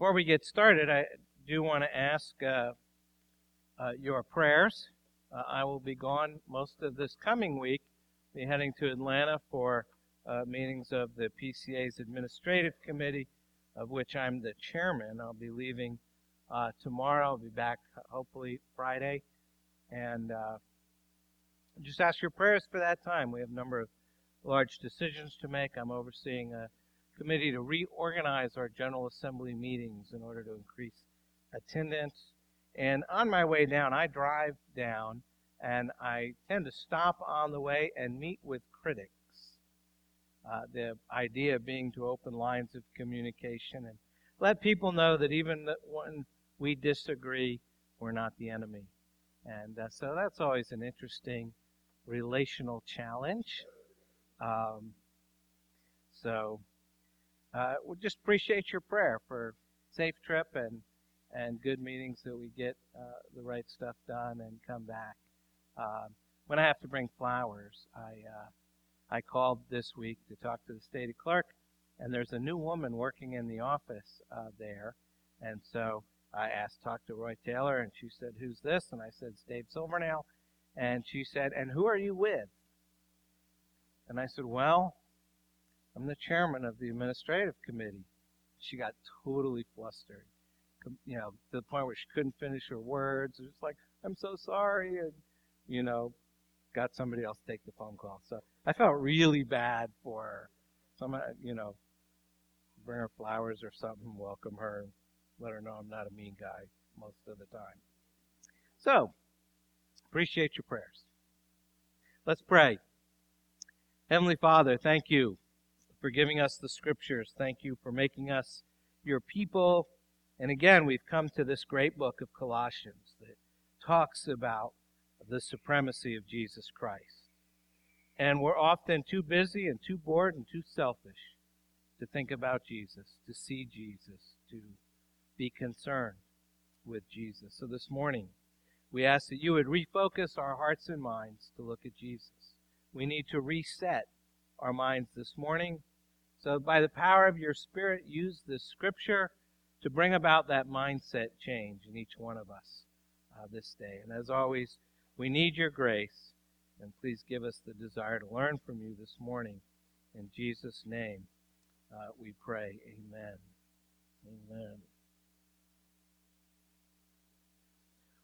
Before we get started, I do want to ask your prayers. I will be gone most of this coming week. I'll be heading to Atlanta for meetings of the PCA's Administrative Committee, of which I'm the chairman. I'll be leaving tomorrow. I'll be back hopefully Friday. And just ask your prayers for that time. We have a number of large decisions to make. I'm overseeing a committee to reorganize our General Assembly meetings in order to increase attendance. And on my way down, I drive down, and I tend to stop on the way and meet with critics. The idea being to open lines of communication and let people know that even when we disagree, we're not the enemy. And so that's always an interesting relational challenge. We just appreciate your prayer for safe trip and good meetings that we get the right stuff done and come back. When I have to bring flowers, I called this week to talk to the state clerk, and there's a new woman working in the office there. And so I talked to Roy Taylor, and she said, "Who's this?" And I said, "It's Dave Silvernail." And she said, "And who are you with?" And I said, "Well, I'm the chairman of the administrative committee." She got totally flustered, you know, to the point where she couldn't finish her words. It was like, "I'm so sorry," and, you know, got somebody else to take the phone call. So I felt really bad for her. So I'm gonna, you know, bring her flowers or something, welcome her, let her know I'm not a mean guy most of the time. So, appreciate your prayers. Let's pray. Heavenly Father, thank you for giving us the Scriptures. Thank you for making us your people. And again, we've come to this great book of Colossians that talks about the supremacy of Jesus Christ. And we're often too busy and too bored and too selfish to think about Jesus, to see Jesus, to be concerned with Jesus. So this morning, we ask that you would refocus our hearts and minds to look at Jesus. We need to reset our minds this morning. So by the power of your Spirit, use this Scripture to bring about that mindset change in each one of us this day. And as always, we need your grace, and please give us the desire to learn from you this morning. In Jesus' name, we pray. Amen. Amen.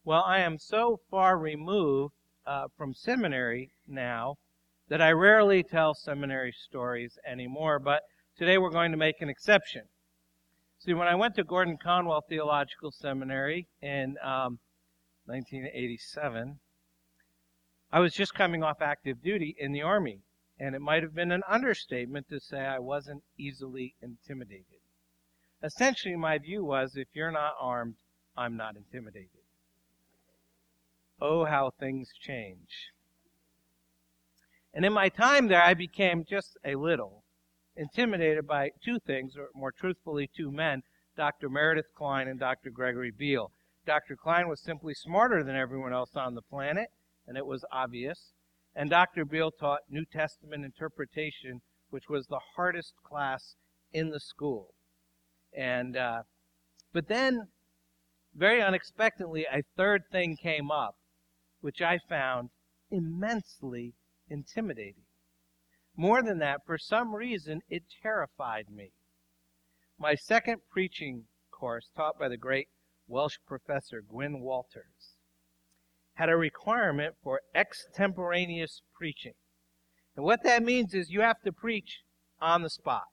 Well, I am so far removed from seminary now that I rarely tell seminary stories anymore, but today we're going to make an exception. See, when I went to Gordon-Conwell Theological Seminary in 1987, I was just coming off active duty in the Army, and it might have been an understatement to say I wasn't easily intimidated. Essentially, my view was, if you're not armed, I'm not intimidated. Oh, how things change. And in my time there, I became just a little intimidated by two things, or more truthfully, two men, Dr. Meredith Klein and Dr. Gregory Beale. Dr. Klein was simply smarter than everyone else on the planet, and it was obvious. And Dr. Beale taught New Testament interpretation, which was the hardest class in the school. And but then, very unexpectedly, a third thing came up, which I found immensely intimidating. More than that, for some reason, it terrified me. My second preaching course, taught by the great Welsh professor Gwyn Walters, had a requirement for extemporaneous preaching. And what that means is you have to preach on the spot.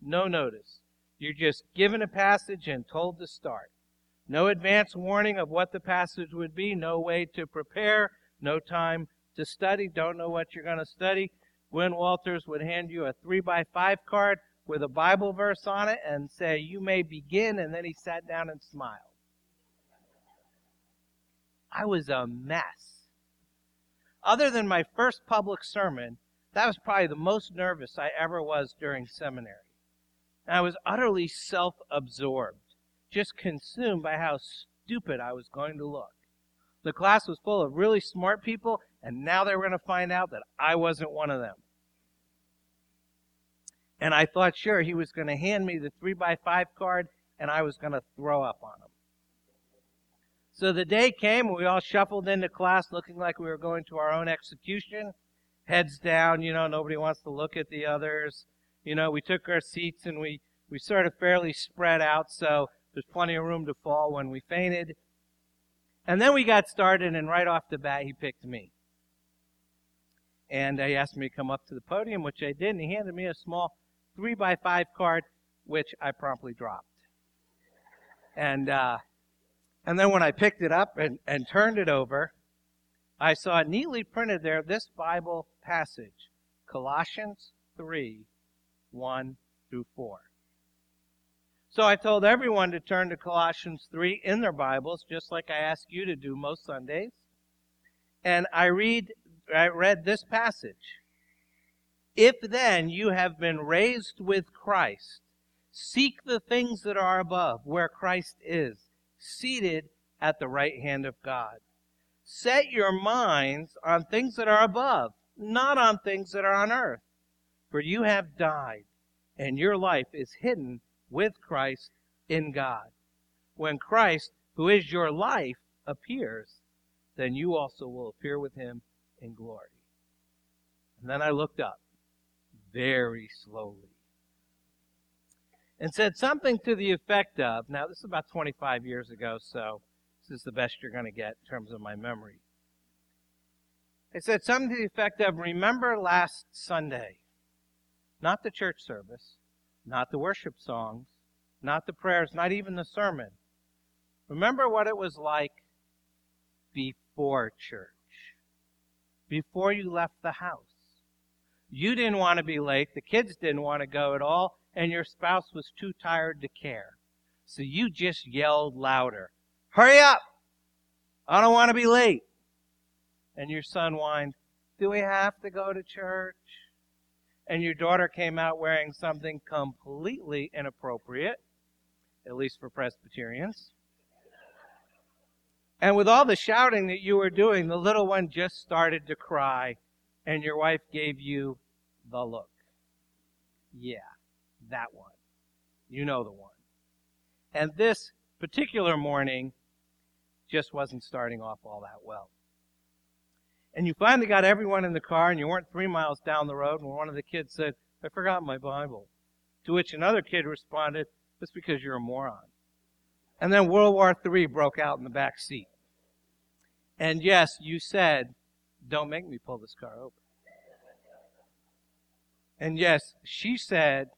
No notice. You're just given a passage and told to start. No advance warning of what the passage would be, no way to prepare, no time to study, don't know what you're going to study. Gwyn Walters would hand you a 3x5 card with a Bible verse on it and say, "You may begin," and then he sat down and smiled. I was a mess. Other than my first public sermon, that was probably the most nervous I ever was during seminary. And I was utterly self-absorbed, just consumed by how stupid I was going to look. The class was full of really smart people, and now they were going to find out that I wasn't one of them. And I thought, sure, he was going to hand me the 3x5 card and I was going to throw up on them. So the day came, and we all shuffled into class looking like we were going to our own execution. Heads down, nobody wants to look at the others. We took our seats, and we sort of fairly spread out, so there's plenty of room to fall when we fainted. And then we got started, and right off the bat, he picked me. And he asked me to come up to the podium, which I did, and he handed me a small 3x5 card, which I promptly dropped. And then when I picked it up and turned it over, I saw neatly printed there this Bible passage, Colossians 3, 1 through 4. So I told everyone to turn to Colossians 3 in their Bibles, just like I ask you to do most Sundays. And I read this passage. If then you have been raised with Christ, seek the things that are above, where Christ is, seated at the right hand of God. Set your minds on things that are above, not on things that are on earth. For you have died, and your life is hidden with Christ in God. When Christ, who is your life, appears, then you also will appear with him in glory. And then I looked up, very slowly, and said something to the effect of, now this is about 25 years ago, so this is the best you're going to get in terms of my memory. I said something to the effect of, remember last Sunday, not the church service, not the worship songs, not the prayers, not even the sermon. Remember what it was like before church, before you left the house. You didn't want to be late, the kids didn't want to go at all, and your spouse was too tired to care. So you just yelled louder, hurry up! I don't want to be late. And your son whined, do we have to go to church? And your daughter came out wearing something completely inappropriate, at least for Presbyterians. And with all the shouting that you were doing, the little one just started to cry, and your wife gave you the look. Yeah, that one. You know the one. And this particular morning just wasn't starting off all that well. And you finally got everyone in the car, and you weren't 3 miles down the road, and one of the kids said, I forgot my Bible. To which another kid responded, that's because you're a moron. And then World War III broke out in the back seat. And yes, you said, don't make me pull this car over. And yes, she said,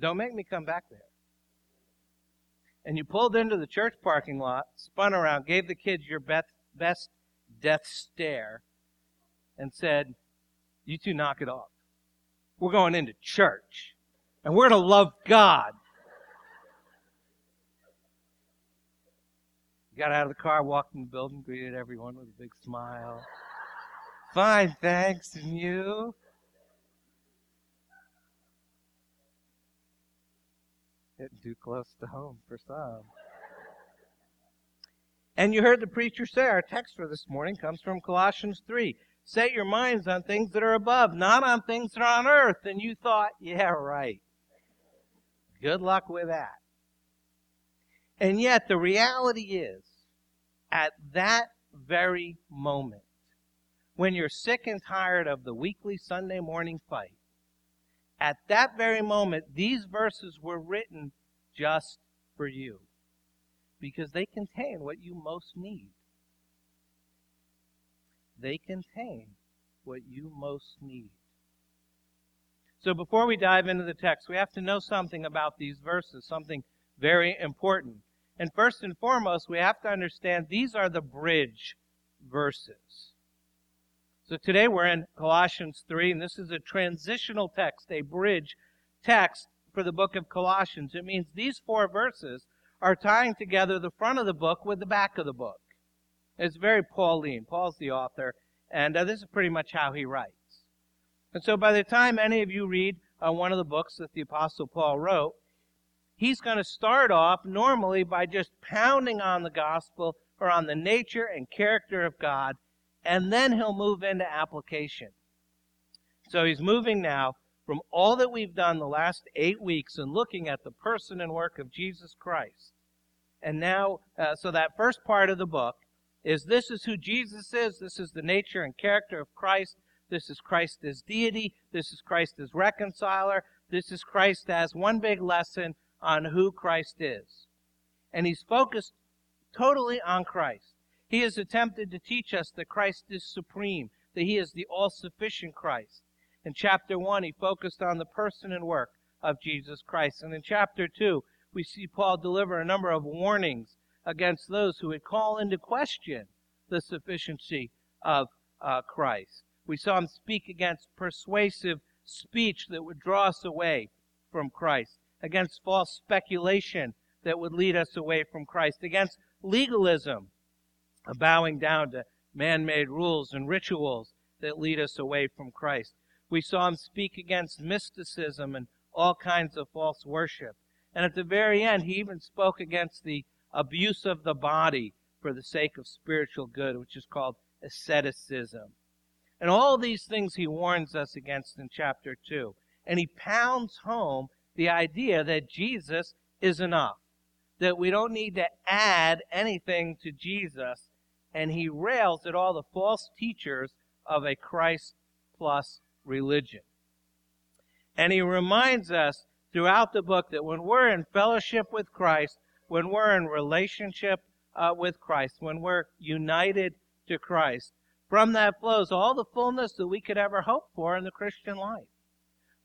don't make me come back there. And you pulled into the church parking lot, spun around, gave the kids your best death stare, and said, you two knock it off. We're going into church, and we're to love God. Got out of the car, walked in the building, greeted everyone with a big smile. Fine, thanks, and you? Getting too close to home for some. And you heard the preacher say, our text for this morning comes from Colossians 3. Set your minds on things that are above, not on things that are on earth. And you thought, yeah, right. Good luck with that. And yet the reality is, at that very moment, when you're sick and tired of the weekly Sunday morning fight, at that very moment, these verses were written just for you, because they contain what you most need. They contain what you most need. So before we dive into the text, we have to know something about these verses, something very important. And first and foremost, we have to understand these are the bridge verses. So today we're in Colossians 3, and this is a transitional text, a bridge text for the book of Colossians. It means these four verses are tying together the front of the book with the back of the book. It's very Pauline. Paul's the author, and this is pretty much how he writes. And so by the time any of you read one of the books that the Apostle Paul wrote, he's going to start off normally by just pounding on the gospel or on the nature and character of God, and then he'll move into application. So he's moving now from all that we've done the last 8 weeks in looking at the person and work of Jesus Christ. And now, so that first part of the book is this is who Jesus is, this is the nature and character of Christ, this is Christ as deity, this is Christ as reconciler, this is Christ as one big lesson on who Christ is. And he's focused totally on Christ. He has attempted to teach us that Christ is supreme, that he is the all-sufficient Christ. In chapter 1, he focused on the person and work of Jesus Christ. And in chapter 2, we see Paul deliver a number of warnings against those who would call into question the sufficiency of Christ. We saw him speak against persuasive speech that would draw us away from Christ, against false speculation that would lead us away from Christ, against legalism, bowing down to man-made rules and rituals that lead us away from Christ. We saw him speak against mysticism and all kinds of false worship. And at the very end, he even spoke against the abuse of the body for the sake of spiritual good, which is called asceticism. And all these things he warns us against in chapter 2. And he pounds home the idea that Jesus is enough, that we don't need to add anything to Jesus. And he rails at all the false teachers of a Christ plus religion. And he reminds us throughout the book that when we're in fellowship with Christ, when we're in relationship with Christ, when we're united to Christ, from that flows all the fullness that we could ever hope for in the Christian life.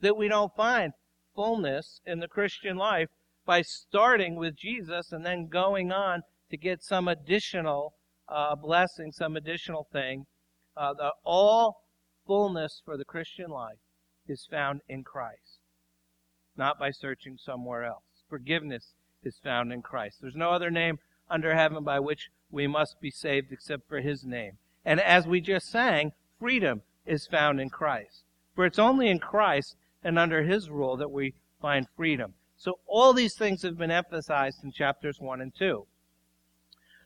That we don't find fullness in the Christian life by starting with Jesus and then going on to get some additional blessing, some additional thing. The all fullness for the Christian life is found in Christ, not by searching somewhere else. Forgiveness is found in Christ. There's no other name under heaven by which we must be saved except for his name. And as we just sang, freedom is found in Christ. For it's only in Christ and under his rule that we find freedom. So all these things have been emphasized in chapters 1 and 2.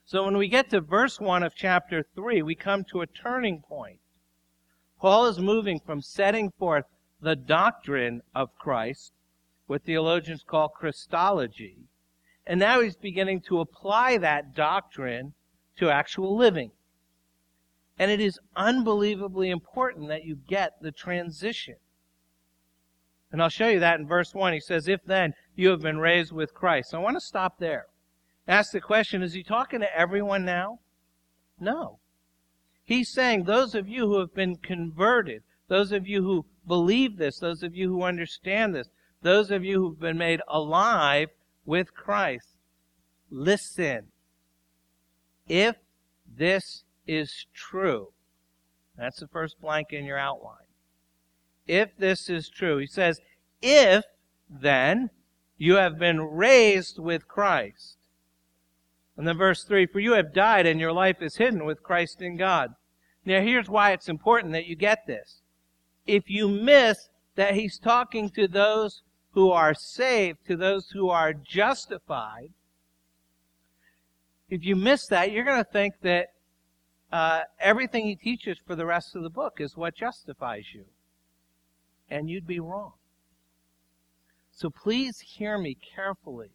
So when we get to verse 1 of chapter 3, we come to a turning point. Paul is moving from setting forth the doctrine of Christ, what theologians call Christology, and now he's beginning to apply that doctrine to actual living. And it is unbelievably important that you get the transition. And I'll show you that in verse 1. He says, if then you have been raised with Christ. I want to stop there. Ask the question, is he talking to everyone now? No. He's saying those of you who have been converted, those of you who believe this, those of you who understand this, those of you who've been made alive with Christ, listen. If this is true, that's the first blank in your outline. If this is true, he says, if then you have been raised with Christ. And then verse 3, for you have died and your life is hidden with Christ in God. Now here's why it's important that you get this. If you miss that he's talking to those who are saved, to those who are justified, if you miss that, you're going to think that everything he teaches for the rest of the book is what justifies you. And you'd be wrong. So please hear me carefully,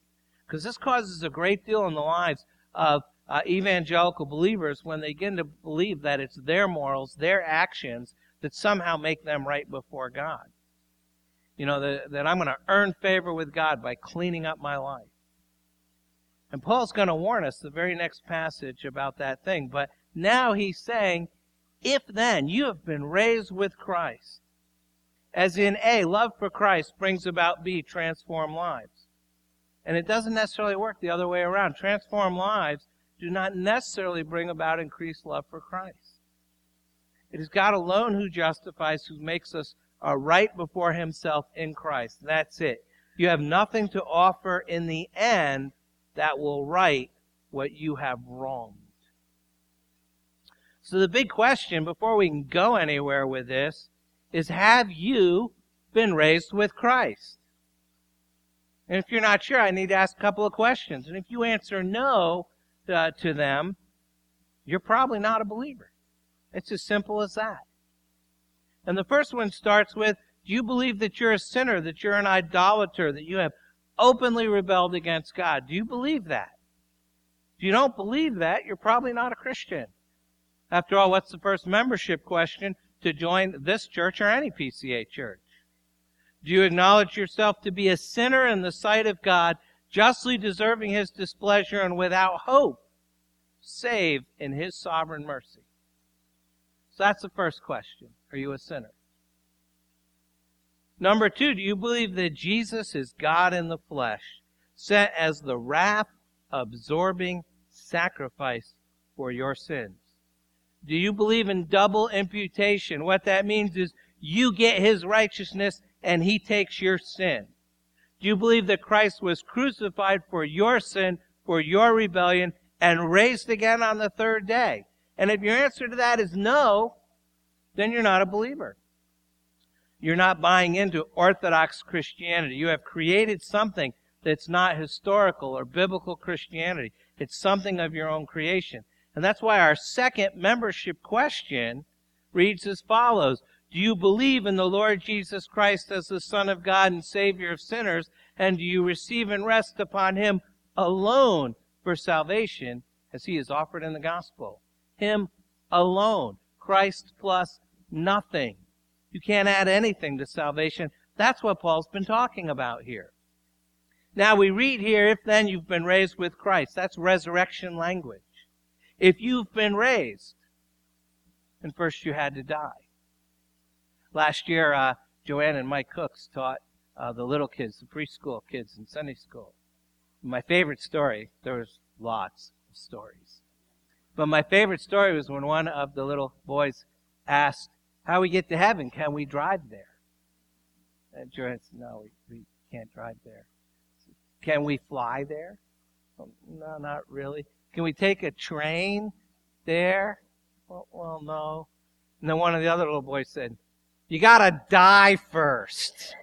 because this causes a great deal in the lives of evangelical believers when they begin to believe that it's their morals, their actions, that somehow make them right before God. You know, that I'm going to earn favor with God by cleaning up my life. And Paul's going to warn us the very next passage about that thing. But now he's saying, if then you have been raised with Christ, as in A, love for Christ brings about B, transform lives. And it doesn't necessarily work the other way around. Transformed lives do not necessarily bring about increased love for Christ. It is God alone who justifies, who makes us right before himself in Christ. That's it. You have nothing to offer in the end that will right what you have wronged. So the big question, before we can go anywhere with this, is have you been raised with Christ? And if you're not sure, I need to ask a couple of questions. And if you answer no to them, you're probably not a believer. It's as simple as that. And the first one starts with, you believe that you're a sinner, that you're an idolater, that you have openly rebelled against God? Do you believe that? If you don't believe that, you're probably not a Christian. After all, what's the first membership question to join this church or any PCA church? Do you acknowledge yourself to be a sinner in the sight of God, justly deserving his displeasure and without hope, save in his sovereign mercy? So that's the first question. Are you a sinner? Number two, do you believe that Jesus is God in the flesh, sent as the wrath-absorbing sacrifice for your sins? Do you believe in double imputation? What that means is you get his righteousness and he takes your sin. Do you believe that Christ was crucified for your sin, for your rebellion, and raised again on the third day? And if your answer to that is no, then you're not a believer. You're not buying into Orthodox Christianity. You have created something that's not historical or biblical Christianity. It's something of your own creation. And that's why our second membership question reads as follows. Do you believe in the Lord Jesus Christ as the Son of God and Savior of sinners? And do you receive and rest upon him alone for salvation as he is offered in the gospel? Him alone. Christ plus nothing. You can't add anything to salvation. That's what Paul's been talking about here. Now we read here, if then you've been raised with Christ. That's resurrection language. If you've been raised, then first you had to die. Last year, Joanne and Mike Cooks taught the little kids, the preschool kids in Sunday school. My favorite story, there was lots of stories, but my favorite story was when one of the little boys asked, how we get to heaven, can we drive there? And Joanne said, no, we can't drive there. Said, can we fly there? Well, no, not really. Can we take a train there? Well, no. And then one of the other little boys said, you got to die first.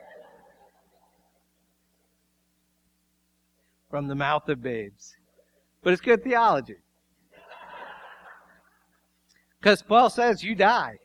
From the mouth of babes. But it's good theology. Because Paul says you die.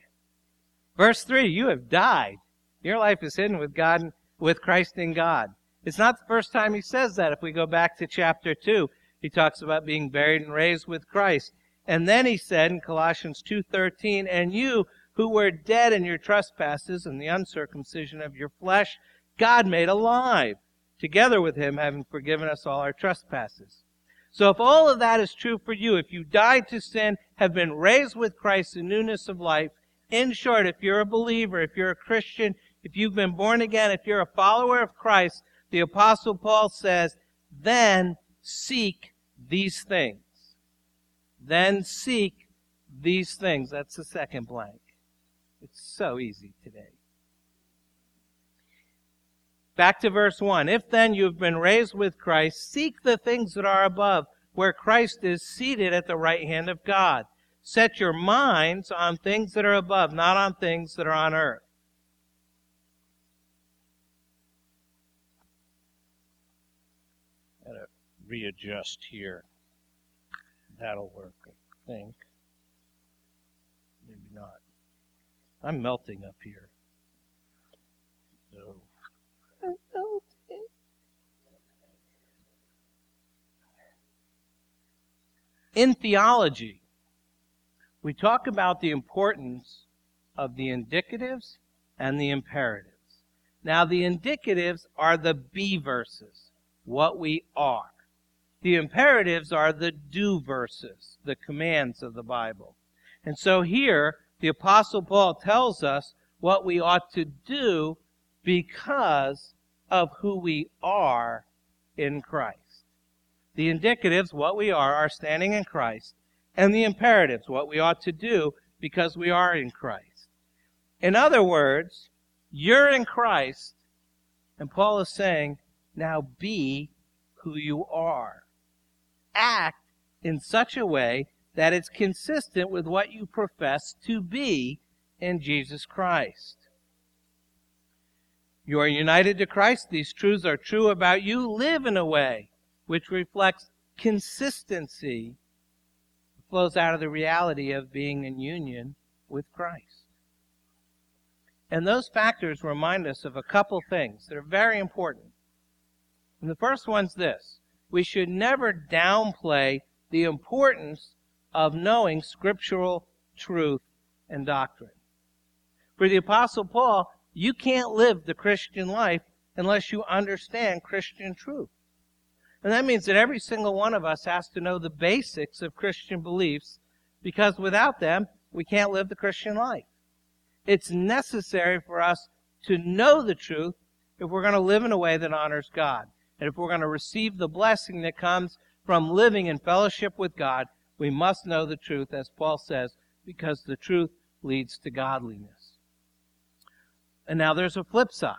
Verse 3, you have died. Your life is hidden with God, with Christ in God. It's not the first time he says that. If we go back to chapter 2, he talks about being buried and raised with Christ. And then he said in Colossians 2:13, and you, who were dead in your trespasses and the uncircumcision of your flesh, God made alive, together with him, having forgiven us all our trespasses. So if all of that is true for you, if you died to sin, have been raised with Christ in newness of life, in short, if you're a believer, if you're a Christian, if you've been born again, if you're a follower of Christ, the Apostle Paul says, then seek these things. Then seek these things. That's the second blank. It's so easy today. Back to verse 1. If then you have been raised with Christ, seek the things that are above, where Christ is seated at the right hand of God. Set your minds on things that are above, not on things that are on earth. Gotta readjust here. That'll work, I think. Maybe not. I'm melting up here. So. I'm melting. In theology, we talk about the importance of the indicatives and the imperatives. Now, the indicatives are the be verses, what we are. The imperatives are the do verses, the commands of the Bible. And so here, the Apostle Paul tells us what we ought to do because of who we are in Christ. The indicatives, what we are standing in Christ, and the imperatives, what we ought to do because we are in Christ. In other words, you're in Christ, and Paul is saying, now be who you are. Act in such a way that it's consistent with what you profess to be in Jesus Christ. You are united to Christ. These truths are true about you. Live in a way which reflects consistency, flows out of the reality of being in union with Christ. And those factors remind us of a couple things that are very important. And the first one's this. We should never downplay the importance of knowing scriptural truth and doctrine. For the Apostle Paul, you can't live the Christian life unless you understand Christian truth. And that means that every single one of us has to know the basics of Christian beliefs, because without them, we can't live the Christian life. It's necessary for us to know the truth if we're going to live in a way that honors God. And if we're going to receive the blessing that comes from living in fellowship with God, we must know the truth, as Paul says, because the truth leads to godliness. And now there's a flip side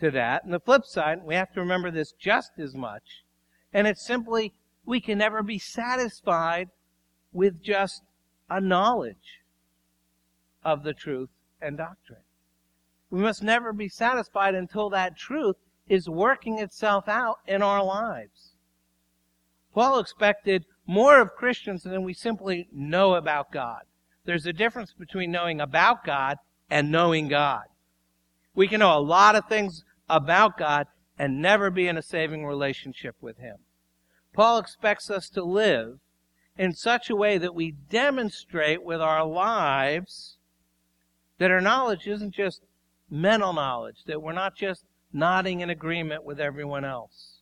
to that. And the flip side, we have to remember this just as much, and it's simply we can never be satisfied with just a knowledge of the truth and doctrine. We must never be satisfied until that truth is working itself out in our lives. Paul expected more of Christians than we simply know about God. There's a difference between knowing about God and knowing God. We can know a lot of things about God and never be in a saving relationship with Him. Paul expects us to live in such a way that we demonstrate with our lives that our knowledge isn't just mental knowledge, that we're not just nodding in agreement with everyone else,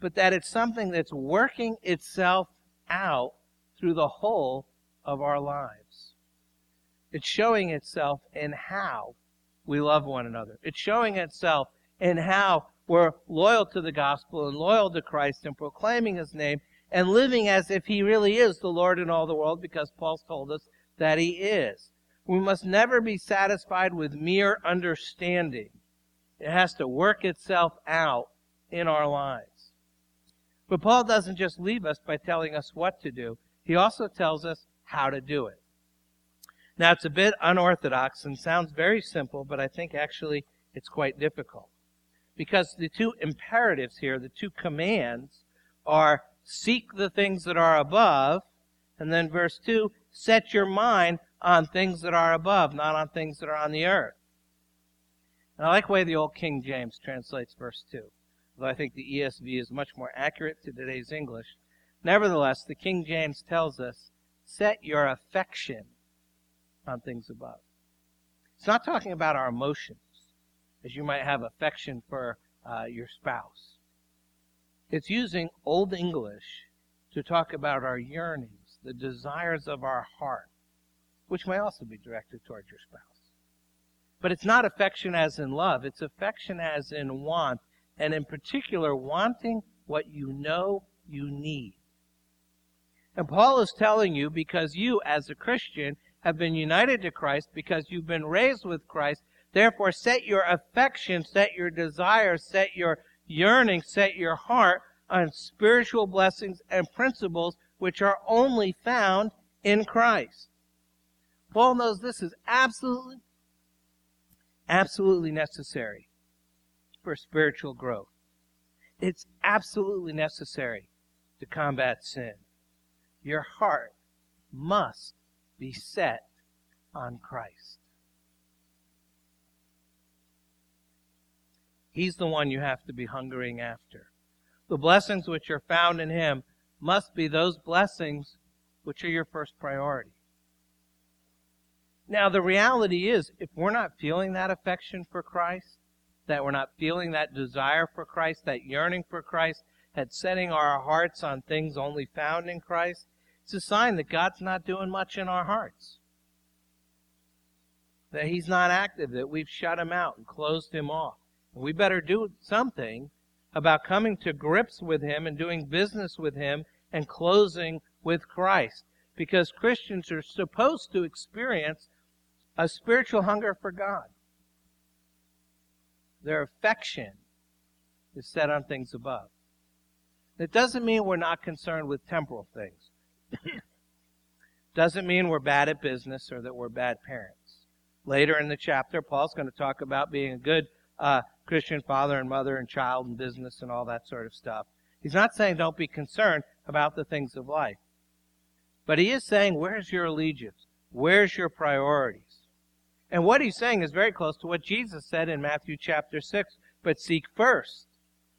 but that it's something that's working itself out through the whole of our lives. It's showing itself in how we love one another. It's showing itself in how we're loyal to the gospel and loyal to Christ and proclaiming His name and living as if He really is the Lord in all the world, because Paul's told us that He is. We must never be satisfied with mere understanding. It has to work itself out in our lives. But Paul doesn't just leave us by telling us what to do. He also tells us how to do it. Now, it's a bit unorthodox and sounds very simple, but I think actually it's quite difficult. Because the two imperatives here, the two commands, are seek the things that are above, and then verse 2, set your mind on things that are above, not on things that are on the earth. And I like the way the old King James translates verse 2, though I think the ESV is much more accurate to today's English. Nevertheless, the King James tells us, set your affection on things above. It's not talking about our emotions, as you might have affection for your spouse. It's using Old English to talk about our yearnings, the desires of our heart, which may also be directed towards your spouse. But it's not affection as in love. It's affection as in want, and in particular, wanting what you know you need. And Paul is telling you, because you, as a Christian, have been united to Christ, because you've been raised with Christ, therefore set your affection, set your desire, set your yearning, set your heart on spiritual blessings and principles which are only found in Christ. Paul knows this is absolutely necessary for spiritual growth. It's absolutely necessary to combat sin. Your heart must be set on Christ. He's the one you have to be hungering after. The blessings which are found in Him must be those blessings which are your first priority. Now, the reality is, if we're not feeling that affection for Christ, that we're not feeling that desire for Christ, that yearning for Christ, that setting our hearts on things only found in Christ, it's a sign that God's not doing much in our hearts, that He's not active, that we've shut Him out and closed Him off. And we better do something about coming to grips with Him and doing business with Him and closing with Christ, because Christians are supposed to experience a spiritual hunger for God. Their affection is set on things above. That doesn't mean we're not concerned with temporal things. Doesn't mean we're bad at business or that we're bad parents. Later in the chapter, Paul's going to talk about being a good Christian father and mother and child and business and all that sort of stuff. He's not saying don't be concerned about the things of life. But he is saying, where's your allegiance? Where's your priorities? And what he's saying is very close to what Jesus said in Matthew chapter 6. But seek first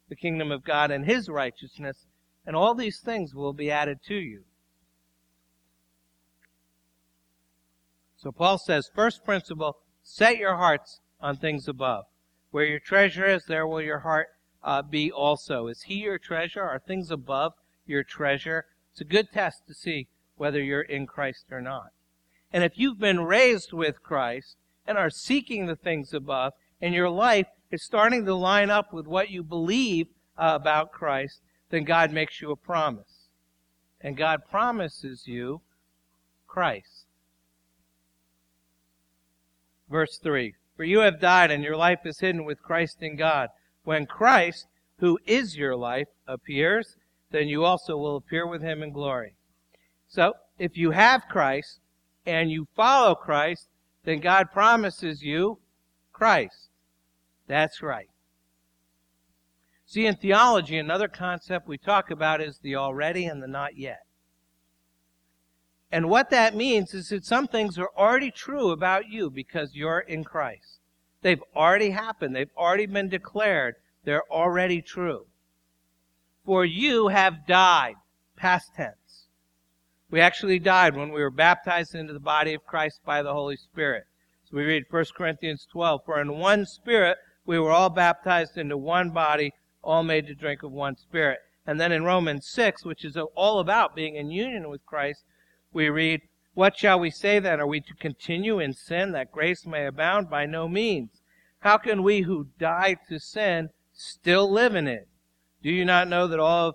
the kingdom of God and his righteousness, and all these things will be added to you. So Paul says, first principle, set your hearts on things above. Where your treasure is, there will your heart be also. Is he your treasure? Are things above your treasure? It's a good test to see whether you're in Christ or not. And if you've been raised with Christ and are seeking the things above, and your life is starting to line up with what you believe about Christ, then God makes you a promise. And God promises you Christ. Verse 3, for you have died, and your life is hidden with Christ in God. When Christ, who is your life, appears, then you also will appear with him in glory. So, if you have Christ, and you follow Christ, then God promises you Christ. That's right. See, in theology, another concept we talk about is the already and the not yet. And what that means is that some things are already true about you because you're in Christ. They've already happened. They've already been declared. They're already true. For you have died, past tense. We actually died when we were baptized into the body of Christ by the Holy Spirit. So we read 1 Corinthians 12, for in one Spirit we were all baptized into one body, all made to drink of one Spirit. And then in Romans 6, which is all about being in union with Christ, we read, what shall we say then? Are we to continue in sin that grace may abound? By no means. How can we who died to sin still live in it? Do you not know that all of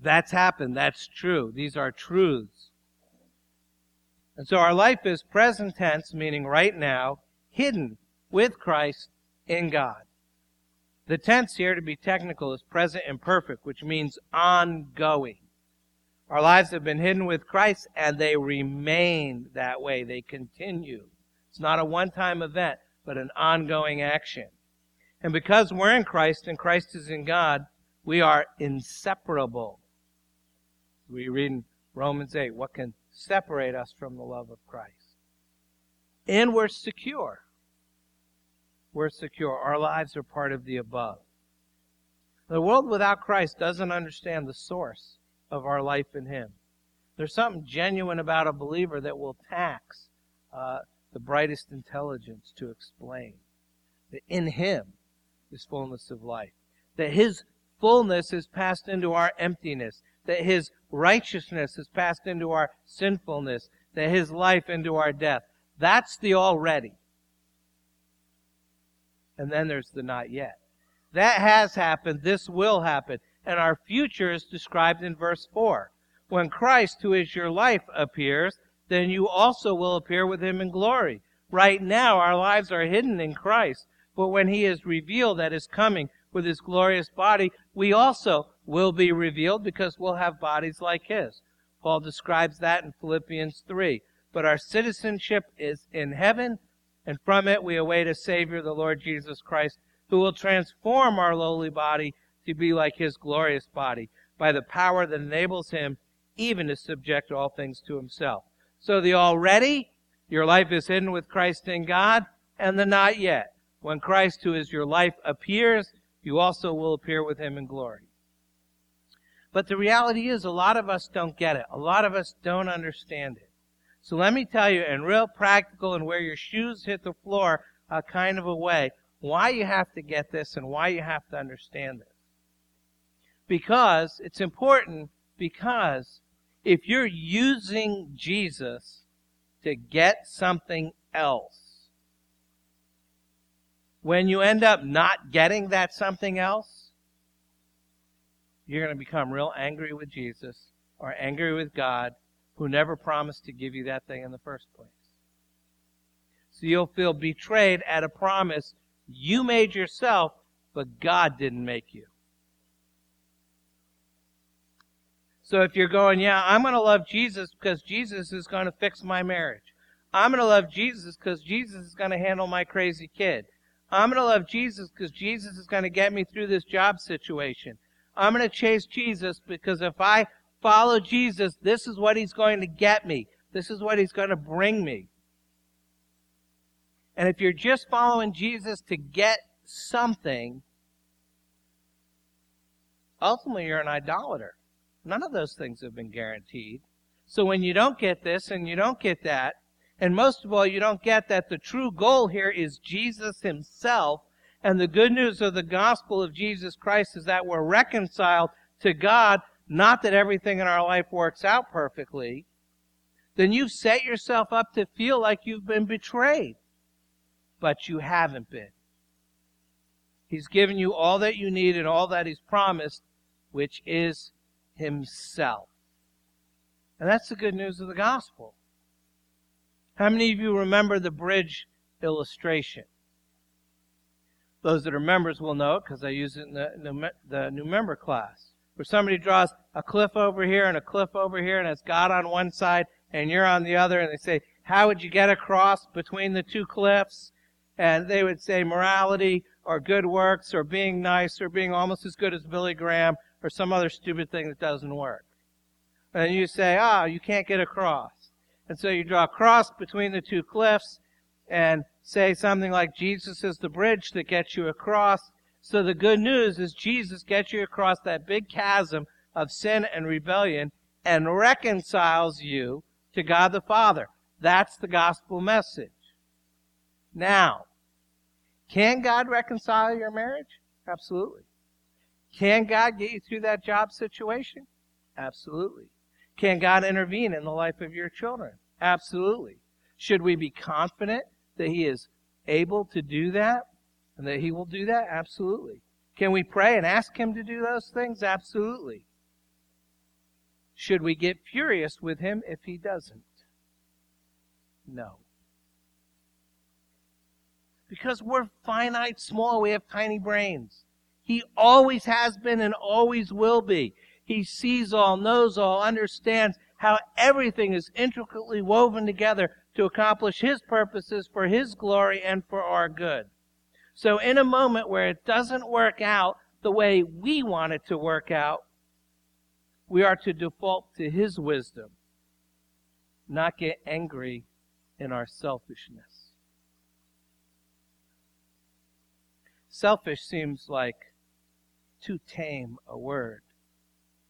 That's happened. That's true. These are truths. And so our life is present tense, meaning right now, hidden with Christ in God. The tense here, to be technical, is present imperfect, which means ongoing. Our lives have been hidden with Christ, and they remain that way. They continue. It's not a one-time event, but an ongoing action. And because we're in Christ and Christ is in God, we are inseparable. We read in Romans 8, what can separate us from the love of Christ? And we're secure. We're secure. Our lives are part of the above. The world without Christ doesn't understand the source of our life in him. There's something genuine about a believer that will tax the brightest intelligence to explain. That in him is fullness of life. That his fullness is passed into our emptiness. That his righteousness is passed into our sinfulness. That his life into our death. That's the already. And then there's the not yet. That has happened. This will happen. And our future is described in verse 4. When Christ, who is your life, appears, then you also will appear with him in glory. Right now, our lives are hidden in Christ. But when he is revealed at his coming with his glorious body, we also will be revealed because we'll have bodies like his. Paul describes that in Philippians 3. But our citizenship is in heaven, and from it we await a Savior, the Lord Jesus Christ, who will transform our lowly body to be like his glorious body, by the power that enables him even to subject all things to himself. So the already, your life is hidden with Christ in God, and the not yet. When Christ, who is your life, appears, you also will appear with him in glory. But the reality is, a lot of us don't get it. A lot of us don't understand it. So let me tell you, in real practical and where your shoes hit the floor kind of a way, why you have to get this and why you have to understand this. Because it's important, because if you're using Jesus to get something else, when you end up not getting that something else, you're going to become real angry with Jesus or angry with God, who never promised to give you that thing in the first place. So you'll feel betrayed at a promise You made yourself, but God didn't make you. So if you're going, yeah, I'm going to love Jesus because Jesus is going to fix my marriage. I'm going to love Jesus because Jesus is going to handle my crazy kid. I'm going to love Jesus because Jesus is going to get me through this job situation. I'm going to chase Jesus because if I follow Jesus, this is what he's going to get me. This is what he's going to bring me. And if you're just following Jesus to get something, ultimately you're an idolater. None of those things have been guaranteed. So when you don't get this and you don't get that, and most of all, you don't get that the true goal here is Jesus himself. And the good news of the gospel of Jesus Christ is that we're reconciled to God, not that everything in our life works out perfectly. Then you've set yourself up to feel like you've been betrayed. But you haven't been. He's given you all that you need and all that he's promised, which is himself. And that's the good news of the gospel. How many of you remember the bridge illustration? Those that are members will know it because I use it in the new member class. Where somebody draws a cliff over here and a cliff over here, and it's God on one side and you're on the other, and they say, how would you get across between the two cliffs? And they would say morality or good works or being nice or being almost as good as Billy Graham or some other stupid thing that doesn't work. And you say, you can't get across. And so you draw a cross between the two cliffs and say something like Jesus is the bridge that gets you across. So the good news is Jesus gets you across that big chasm of sin and rebellion and reconciles you to God the Father. That's the gospel message. Now, can God reconcile your marriage? Absolutely. Can God get you through that job situation? Absolutely. Can God intervene in the life of your children? Absolutely. Should we be confident that he is able to do that and that he will do that? Absolutely. Can we pray and ask him to do those things? Absolutely. Should we get furious with him if he doesn't? No. Because we're finite, small, we have tiny brains. He always has been and always will be. He sees all, knows all, understands how everything is intricately woven together to accomplish his purposes for his glory and for our good. So in a moment where it doesn't work out the way we want it to work out, we are to default to his wisdom, not get angry in our selfishness. Selfish seems like too tame a word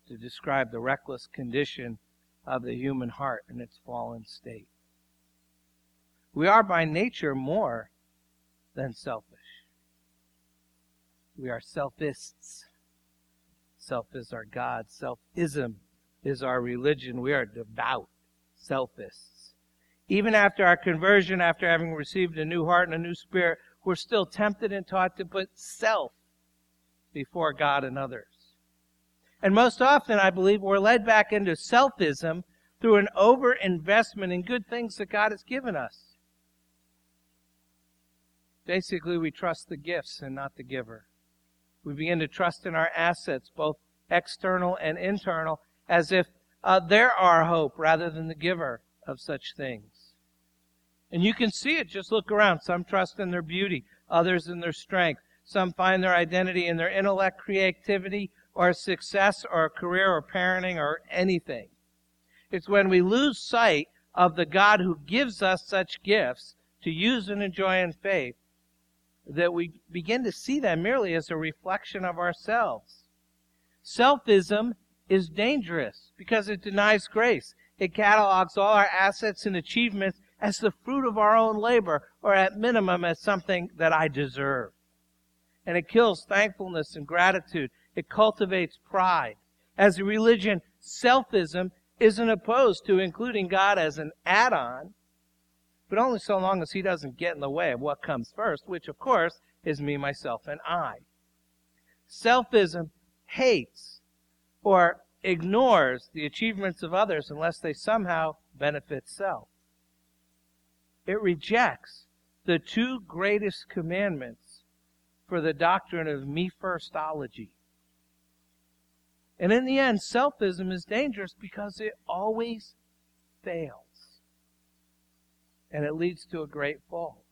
to describe the reckless condition of the human heart in its fallen state. We are by nature more than selfish. We are selfists. Self is our God. Selfism is our religion. We are devout selfists. Even after our conversion, after having received a new heart and a new spirit, we're still tempted and taught to put self before God and others. And most often, I believe, we're led back into selfism through an overinvestment in good things that God has given us. Basically, we trust the gifts and not the giver. We begin to trust in our assets, both external and internal, as if they're our hope rather than the giver of such things. And you can see it. Just look around. Some trust in their beauty, others in their strength. Some find their identity in their intellect, creativity, or success, or career, or parenting, or anything. It's when we lose sight of the God who gives us such gifts to use and enjoy in faith that we begin to see them merely as a reflection of ourselves. Selfism is dangerous because it denies grace. It catalogs all our assets and achievements as the fruit of our own labor, or at minimum as something that I deserve. And it kills thankfulness and gratitude. It cultivates pride. As a religion, selfism isn't opposed to including God as an add-on, but only so long as he doesn't get in the way of what comes first, which, of course, is me, myself, and I. Selfism hates or ignores the achievements of others unless they somehow benefit self. It rejects the two greatest commandments for the doctrine of me-firstology. And in the end, selfism is dangerous because it always fails. And it leads to a great fall.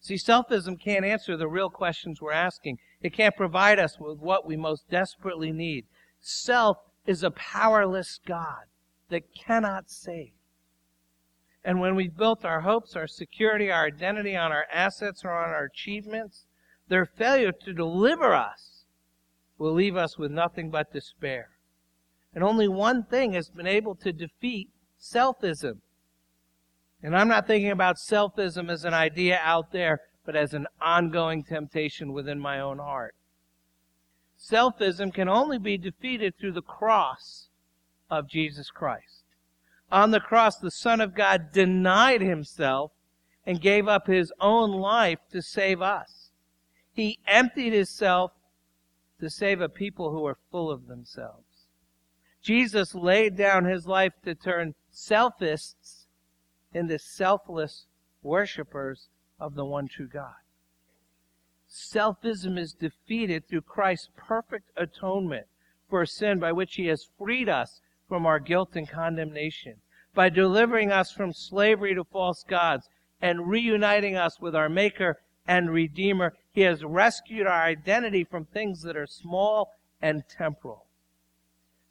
See, selfism can't answer the real questions we're asking. It can't provide us with what we most desperately need. Self is a powerless God that cannot save. And when we've built our hopes, our security, our identity on our assets or on our achievements, their failure to deliver us will leave us with nothing but despair. And only one thing has been able to defeat selfism. And I'm not thinking about selfism as an idea out there, but as an ongoing temptation within my own heart. Selfism can only be defeated through the cross of Jesus Christ. On the cross, the Son of God denied himself and gave up his own life to save us. He emptied himself to save a people who are full of themselves. Jesus laid down his life to turn selfists into selfless worshipers of the one true God. Selfism is defeated through Christ's perfect atonement for sin, by which he has freed us from our guilt and condemnation, by delivering us from slavery to false gods and reuniting us with our Maker and Redeemer. He has rescued our identity from things that are small and temporal.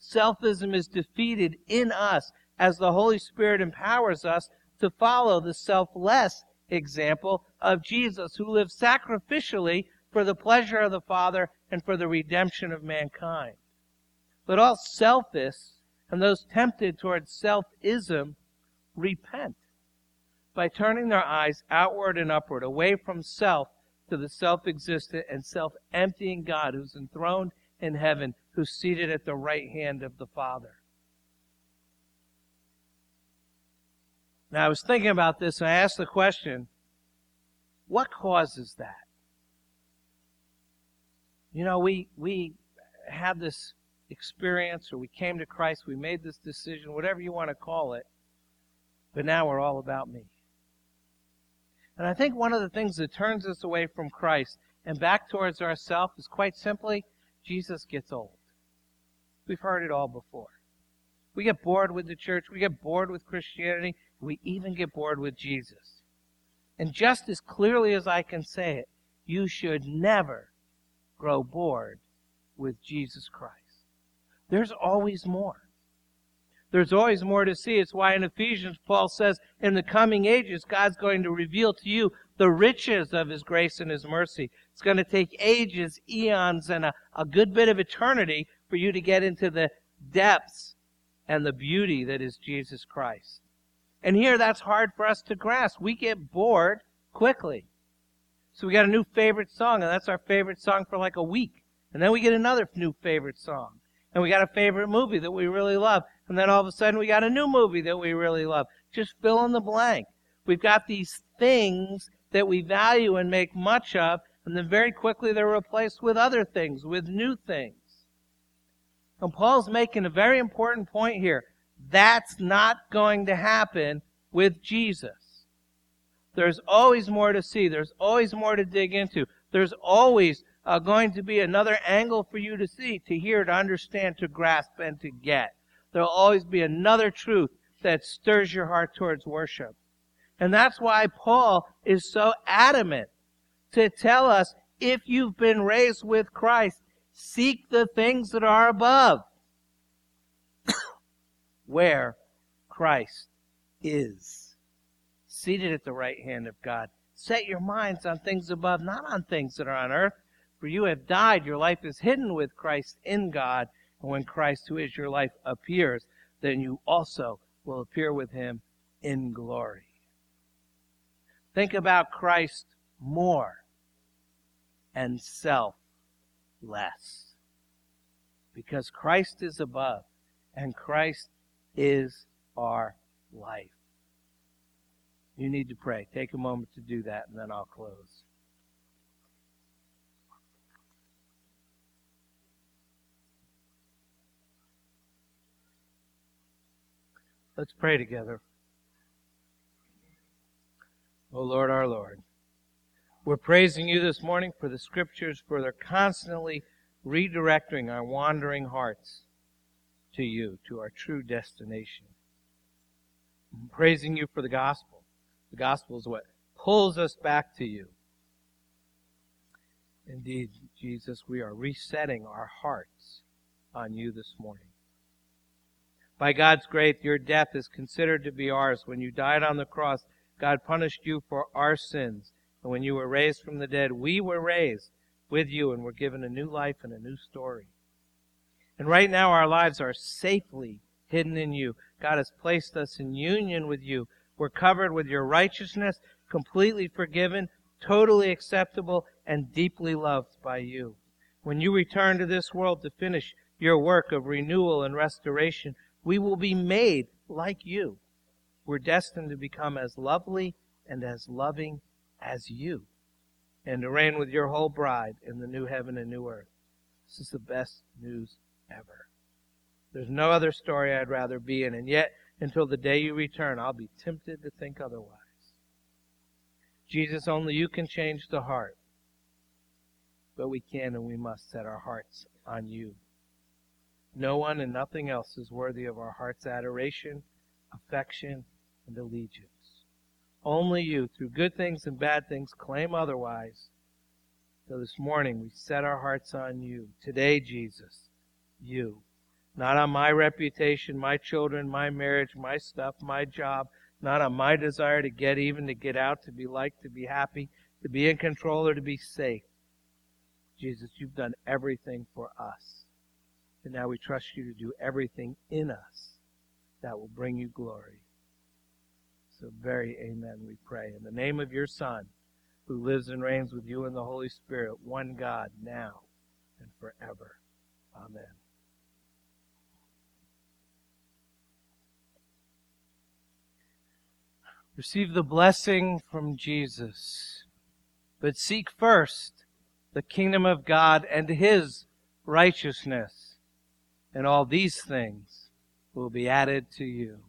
Selfism is defeated in us as the Holy Spirit empowers us to follow the selfless example of Jesus, who lived sacrificially for the pleasure of the Father and for the redemption of mankind. But all selfish and those tempted towards selfism repent by turning their eyes outward and upward, away from self to the self-existent and self-emptying God who's enthroned in heaven, who's seated at the right hand of the Father. Now, I was thinking about this, and I asked the question, what causes that? You know, we had this experience, or we came to Christ, we made this decision, whatever you want to call it, but now we're all about me. And I think one of the things that turns us away from Christ and back towards ourselves is quite simply, Jesus gets old. We've heard it all before. We get bored with the church, we get bored with Christianity, we even get bored with Jesus. And just as clearly as I can say it, you should never grow bored with Jesus Christ. There's always more. There's always more to see. It's why in Ephesians, Paul says, in the coming ages, God's going to reveal to you the riches of his grace and his mercy. It's going to take ages, eons, and a good bit of eternity for you to get into the depths and the beauty that is Jesus Christ. And here, that's hard for us to grasp. We get bored quickly. So we got a new favorite song, and that's our favorite song for like a week. And then we get another new favorite song. And we got a favorite movie that we really love. And then all of a sudden, we got a new movie that we really love. Just fill in the blank. We've got these things that we value and make much of, and then very quickly they're replaced with other things, with new things. And Paul's making a very important point here. That's not going to happen with Jesus. There's always more to see. There's always more to dig into. There's always going to be another angle for you to see, to hear, to understand, to grasp, and to get. There'll always be another truth that stirs your heart towards worship. And that's why Paul is so adamant to tell us, if you've been raised with Christ, seek the things that are above, where Christ is, seated at the right hand of God. Set your minds on things above, not on things that are on earth. For you have died, your life is hidden with Christ in God. And when Christ, who is your life, appears, then you also will appear with him in glory. Think about Christ more and self less. Because Christ is above, and Christ is our life. You need to pray. Take a moment to do that, and then I'll close. Let's pray together. O Lord, our Lord, We're praising you this morning for the Scriptures, for they're constantly redirecting our wandering hearts to you, to our true destination. I'm praising you for the gospel. The gospel is what pulls us back to you. Indeed, Jesus, we are resetting our hearts on you this morning. By God's grace, your death is considered to be ours. When you died on the cross, God punished you for our sins. And when you were raised from the dead, we were raised with you and were given a new life and a new story. And right now our lives are safely hidden in you. God has placed us in union with you. We're covered with your righteousness, completely forgiven, totally acceptable, and deeply loved by you. When you return to this world to finish your work of renewal and restoration, we will be made like you. We're destined to become as lovely and as loving as you, and to reign with your whole bride in the new heaven and new earth. This is the best news ever. There's no other story I'd rather be in, and yet, until the day you return, I'll be tempted to think otherwise. Jesus, only you can change the heart, but we can and we must set our hearts on you. No one and nothing else is worthy of our heart's adoration, affection, and allegiance. Only you, through good things and bad things, claim otherwise. So this morning we set our hearts on you. Today, Jesus, you. Not on my reputation, my children, my marriage, my stuff, my job. Not on my desire to get even, to get out, to be liked, to be happy, to be in control, or to be safe. Jesus, you've done everything for us. And now we trust you to do everything in us that will bring you glory. So very amen, we pray. In the name of your Son, who lives and reigns with you in the Holy Spirit, one God, now and forever. Amen. Receive the blessing from Jesus, but seek first the kingdom of God and his righteousness, and all these things will be added to you.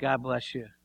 God bless you.